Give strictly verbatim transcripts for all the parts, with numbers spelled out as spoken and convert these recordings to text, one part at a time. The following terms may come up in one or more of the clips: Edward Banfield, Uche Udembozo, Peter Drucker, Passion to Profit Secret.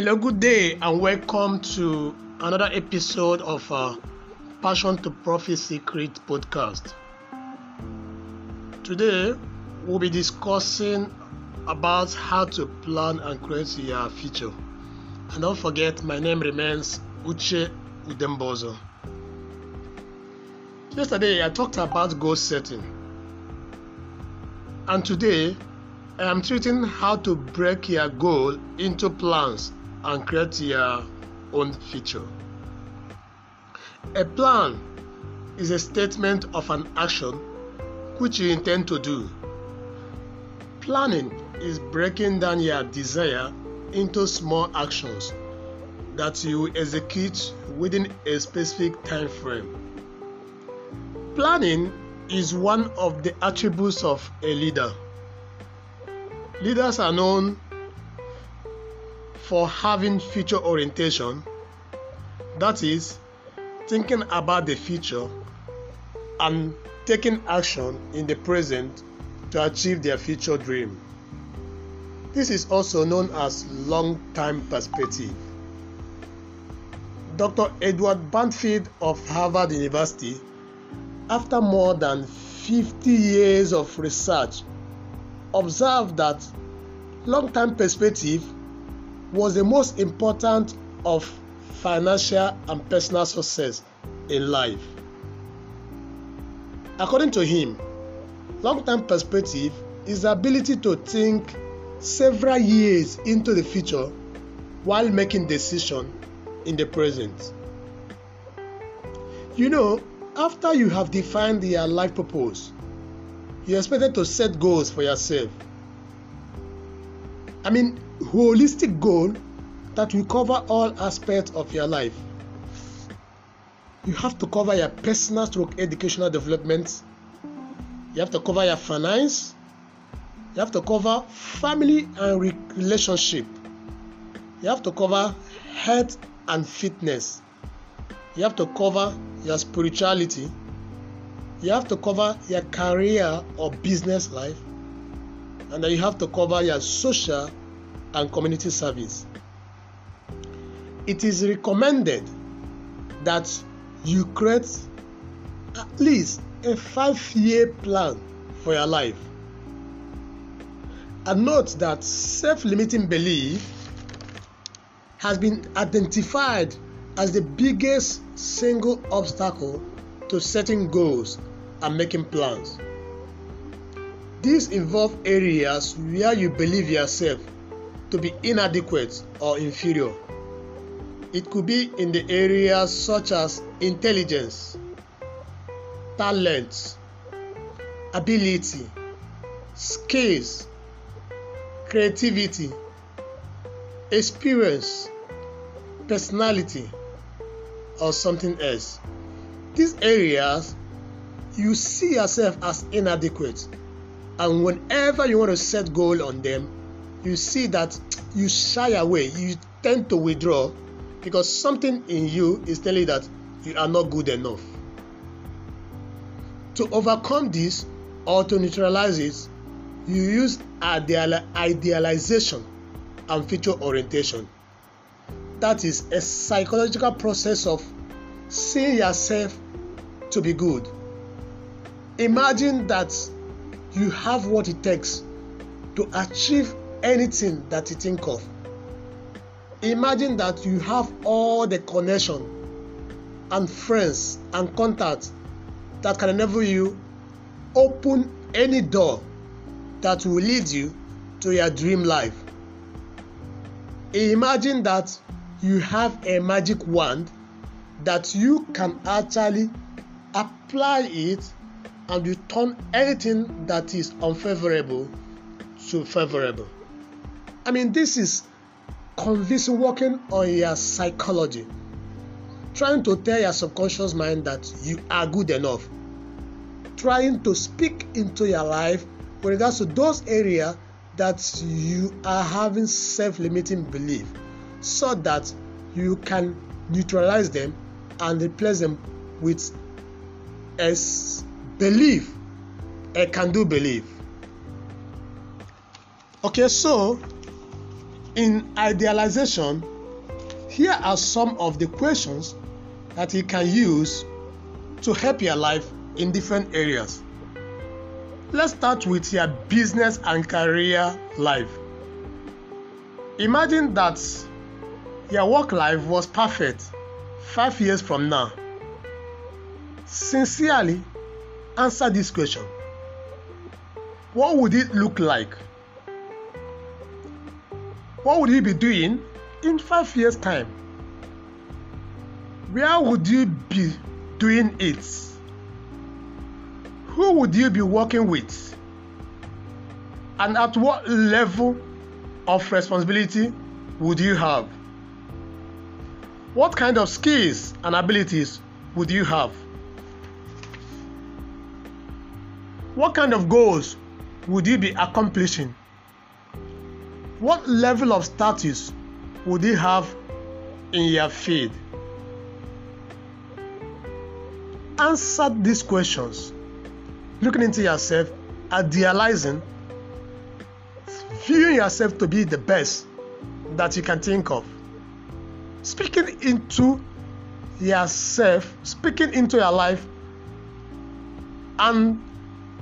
Hello, good day, and welcome to another episode of uh, Passion to Profit Secret podcast. Today, we'll be discussing about how to plan and create your future. And don't forget, my name remains Uche Udembozo. Yesterday, I talked about goal setting. And today, I am treating how to break your goal into plans and create your own future. A plan is a statement of an action which you intend to do. Planning is breaking down your desire into small actions that you execute within a specific time frame. Planning is one of the attributes of a leader. Leaders are known for having future orientation, that is, thinking about the future and taking action in the present to achieve their future dream. This is also known as long-term perspective. Doctor Edward Banfield of Harvard University, after more than fifty years of research, observed that long-term perspective was the most important of financial and personal success in life. According to him, long-term perspective is the ability to think several years into the future while making decisions in the present. You know, after you have defined your life purpose, you are expected to set goals for yourself. I mean, holistic goal that will cover all aspects of your life. You have to cover your personal stroke educational development. You have to cover your finance. You have to cover family and re- relationship. You have to cover health and fitness. You have to cover your spirituality. You have to cover your career or business life. And then you have to cover your social and community service. It is recommended that you create at least a five-year plan for your life. And note that self-limiting belief has been identified as the biggest single obstacle to setting goals and making plans. These involve areas where you believe yourself to be inadequate or inferior. It could be in the areas such as intelligence, talent, ability, skills, creativity, experience, personality, or something else. These areas you see yourself as inadequate, and whenever you want to set goal on them, you see that you shy away, you tend to withdraw because something in you is telling you that you are not good enough. To overcome this or to neutralize it, you use ideal- idealization and future orientation. That is a psychological process of seeing yourself to be good. Imagine that you have what it takes to achieve anything that you think of. Imagine that you have all the connection and friends and contacts that can enable you open any door that will lead you to your dream life. Imagine that you have a magic wand that you can actually apply it and you turn anything that is unfavorable to favorable. I mean, this is convincing, working on your psychology, trying to tell your subconscious mind that you are good enough, trying to speak into your life with regards to those areas that you are having self-limiting belief, so that you can neutralize them and replace them with a belief, a can-do belief. Okay, so In idealization, here are some of the questions that you can use to help your life in different areas. Let's start with your business and career life. Imagine that your work life was perfect five years from now. Sincerely answer this question. What would it look like? What would you be doing in five years' time? Where would you be doing it? Who would you be working with? And at what level of responsibility would you have? What kind of skills and abilities would you have? What kind of goals would you be accomplishing? What level of status would you have in your field? Answer these questions, looking into yourself, idealizing, viewing yourself to be the best that you can think of. Speaking into yourself, speaking into your life, and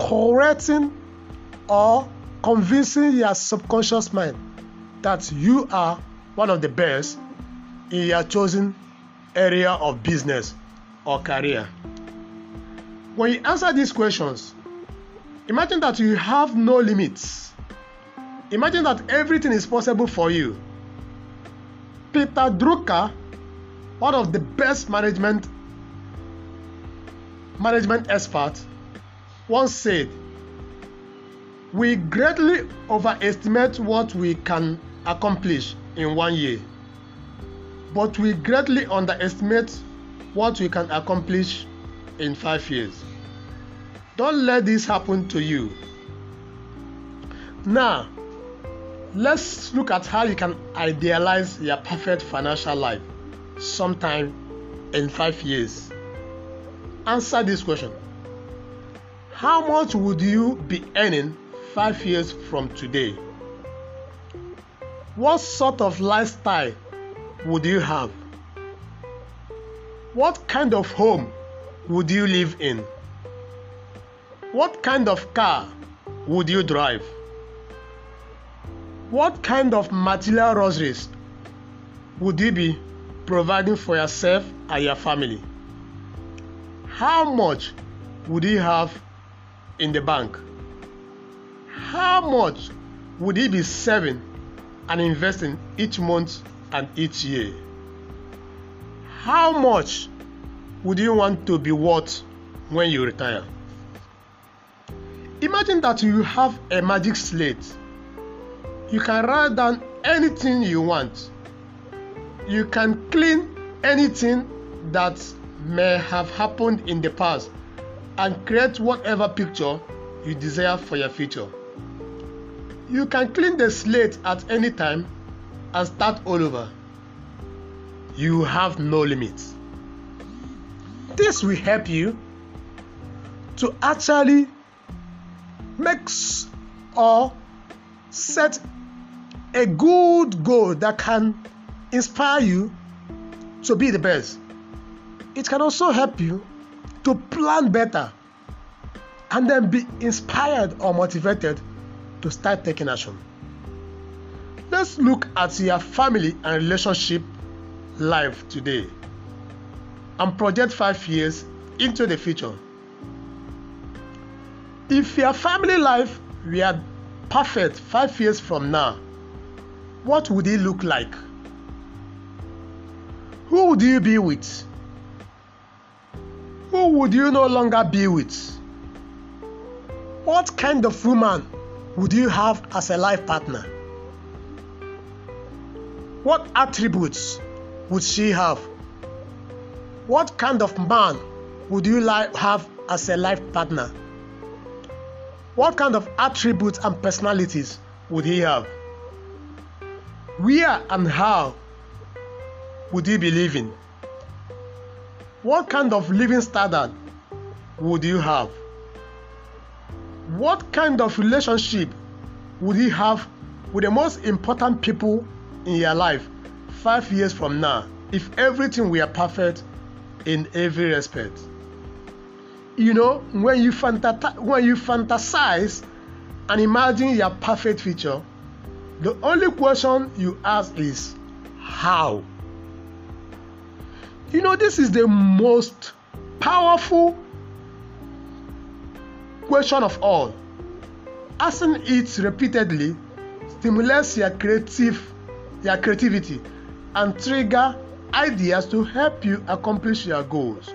correcting or convincing your subconscious mind that you are one of the best in your chosen area of business or career. When you answer these questions, imagine that you have no limits. Imagine that everything is possible for you. Peter Drucker, one of the best management management experts, once said, "We greatly overestimate what we can accomplish in one year, but we greatly underestimate what we can accomplish in five years." Don't let this happen to you. Now, let's look at how you can idealize your perfect financial life sometime in five years. Answer this question. How much would you be earning five years from today? What sort of lifestyle would you have? What kind of home would you live in? What kind of car would you drive? What kind of material luxuries would you be providing for yourself and your family? How much would you have in the bank? How much would you be saving and investing each month and each year? How much would you want to be worth when you retire? Imagine that you have a magic slate. You can write down anything you want. You can clean anything that may have happened in the past and create whatever picture you desire for your future. You can clean the slate at any time and start all over. You have no limits. This will help you to actually make or set a good goal that can inspire you to be the best. It can also help you to plan better and then be inspired or motivated to start taking action. Let's look at your family and relationship life today and project five years into the future. If your family life were perfect five years from now, what would it look like? Who would you be with? Who would you no longer be with? What kind of woman would you have as a life partner? What attributes would she have? What kind of man would you like have as a life partner? What kind of attributes and personalities would he have? Where and how would he be living? What kind of living standard would you have? What kind of relationship would he have with the most important people in your life five years from now, if everything were perfect in every respect. You know, when you fanta- when you fantasize and imagine your perfect future, the only question you ask is, how? You know, this is the most powerful question of all. Asking it repeatedly stimulates your creative, your creativity and trigger ideas to help you accomplish your goals.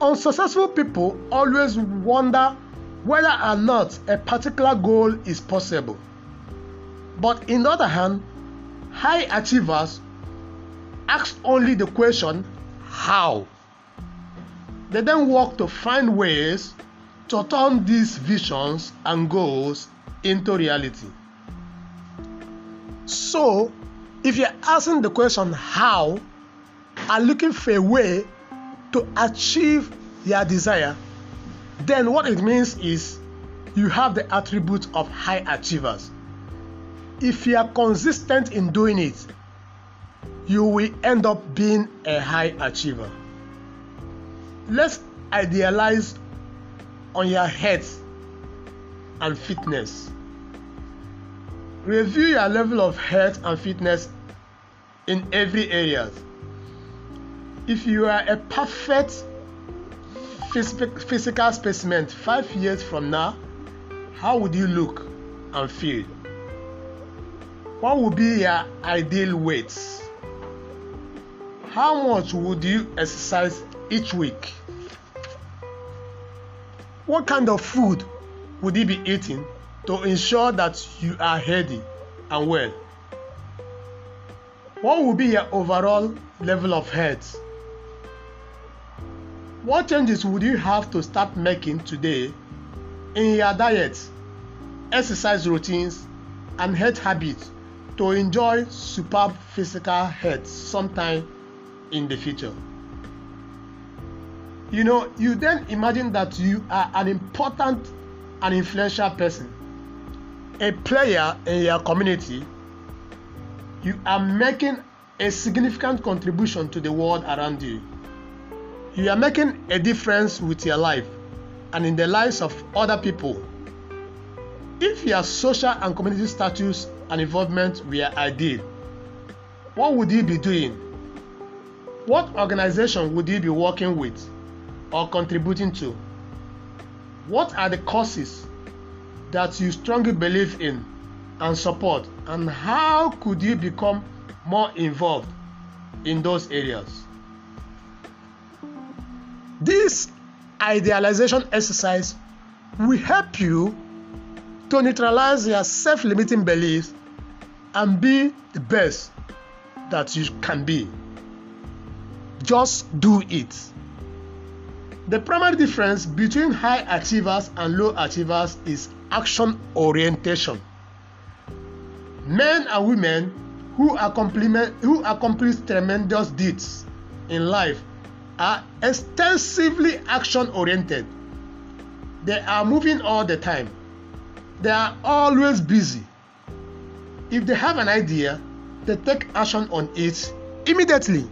Unsuccessful people always wonder whether or not a particular goal is possible. But on the other hand, high achievers ask only the question, how? They then work to find ways to turn these visions and goals into reality. So, if you're asking the question how and looking for a way to achieve your desire, then what it means is you have the attributes of high achievers. If you are consistent in doing it, you will end up being a high achiever. Let's idealize on your health and fitness. Review your level of health and fitness in every area. If you are a perfect phys- physical specimen five years from now, how would you look and feel? What would be your ideal weight? How much would you exercise each week? What kind of food would you be eating to ensure that you are healthy and well? What would be your overall level of health? What changes would you have to start making today in your diet, exercise routines, and health habits to enjoy superb physical health sometime in the future? You know, you then imagine that you are an important and influential person, a player in your community. You are making a significant contribution to the world around you. You are making a difference with your life and in the lives of other people. If your social and community status and involvement were ideal, what would you be doing? What organization would you be working with or contributing to? What are the causes that you strongly believe in and support, and how could you become more involved in those areas? This idealization exercise will help you to neutralize your self-limiting beliefs and be the best that you can be. Just do it. The primary difference between high achievers and low achievers is action orientation. Men and women who accomplish, who accomplish tremendous deeds in life are extensively action oriented. They are moving all the time. They are always busy. If they have an idea, they take action on it immediately.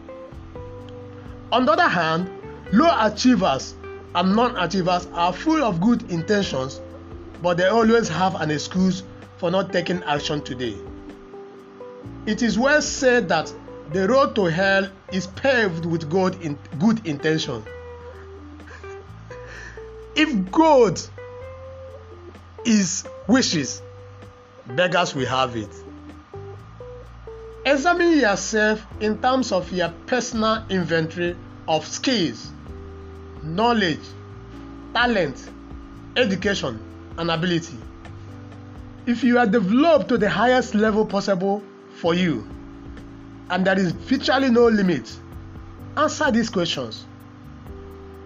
On the other hand, low achievers and non-achievers are full of good intentions, but they always have an excuse for not taking action today. It is well said that the road to hell is paved with good, in, good intention. If God is wishes, beggars will have it. Examine yourself in terms of your personal inventory of skills, knowledge, talent, education, and ability. If you are developed to the highest level possible for you, and there is virtually no limit, answer these questions.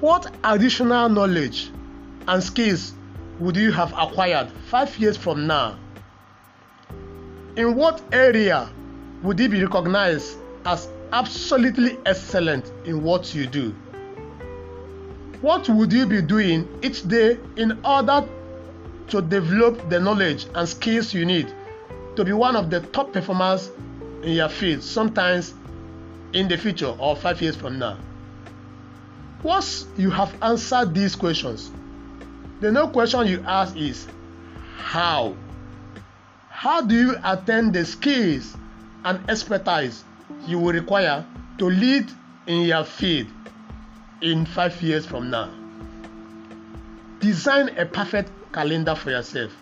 What additional knowledge and skills would you have acquired five years from now? In what area would you be recognized as absolutely excellent in what you do? What would you be doing each day in order to develop the knowledge and skills you need to be one of the top performers in your field sometimes in the future or five years from now? Once you have answered these questions, the next question you ask is how? How do you attain the skills and expertise you will require to lead in your field in five years from now? Design a perfect calendar for yourself.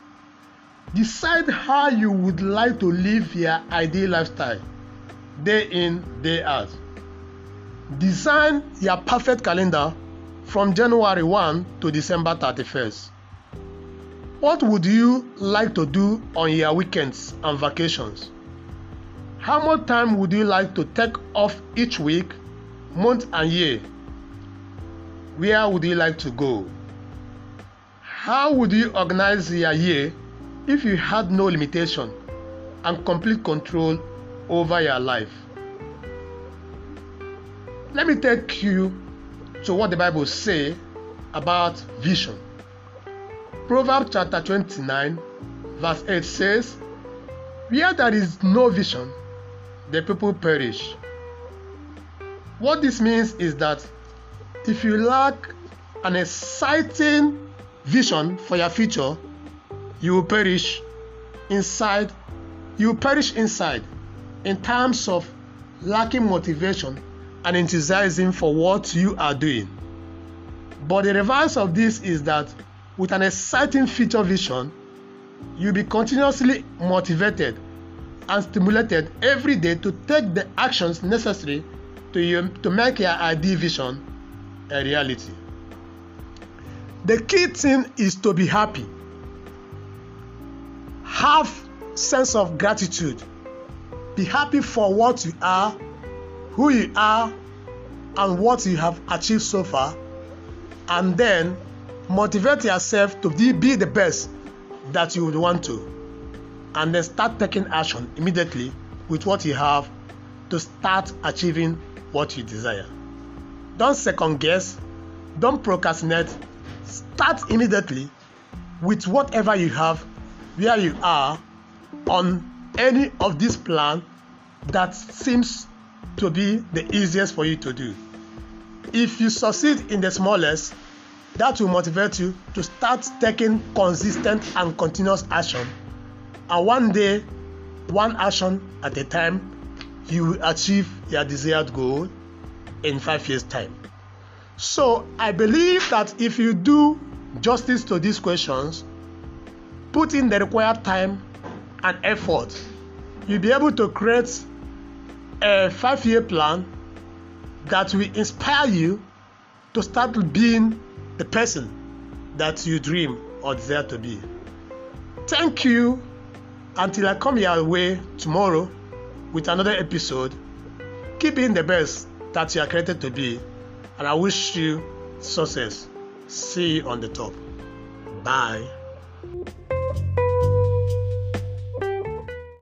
Decide how you would like to live your ideal lifestyle day in, day out. Design your perfect calendar from January first to December thirty-first. What would you like to do on your weekends and vacations? How much time would you like to take off each week, month and year? Where would you like to go? How would you organize your year if you had no limitation and complete control over your life? Let me take you to what the Bible says about vision. Proverbs chapter twenty-nine verse eight says, "Where there is no vision, the people perish." What this means is that if you lack an exciting vision for your future, you will perish inside. You will perish inside in terms of lacking motivation and enthusiasm for what you are doing. But the reverse of this is that with an exciting future vision, you'll be continuously motivated and stimulated every day to take the actions necessary to, you, to make your ideal vision a reality. The key thing is to be happy. Have sense of gratitude. Be happy for what you are, who you are, and what you have achieved so far, and then motivate yourself to be the best that you would want to, and then start taking action immediately with what you have to start achieving what you desire. Don't second guess, don't procrastinate, start immediately with whatever you have, where you are, on any of this plan that seems to be the easiest for you to do. If you succeed in the smallest, that will motivate you to start taking consistent and continuous action, and one day, one action at a time, you will achieve your desired goal in five years' time. So I believe that if you do justice to these questions, put in the required time and effort, you'll be able to create a five-year plan that will inspire you to start being the person that you dream or desire to be. Thank you. Until I come your way tomorrow with another episode, keep being the best that you are created to be, and I wish you success. See you on the top. Bye.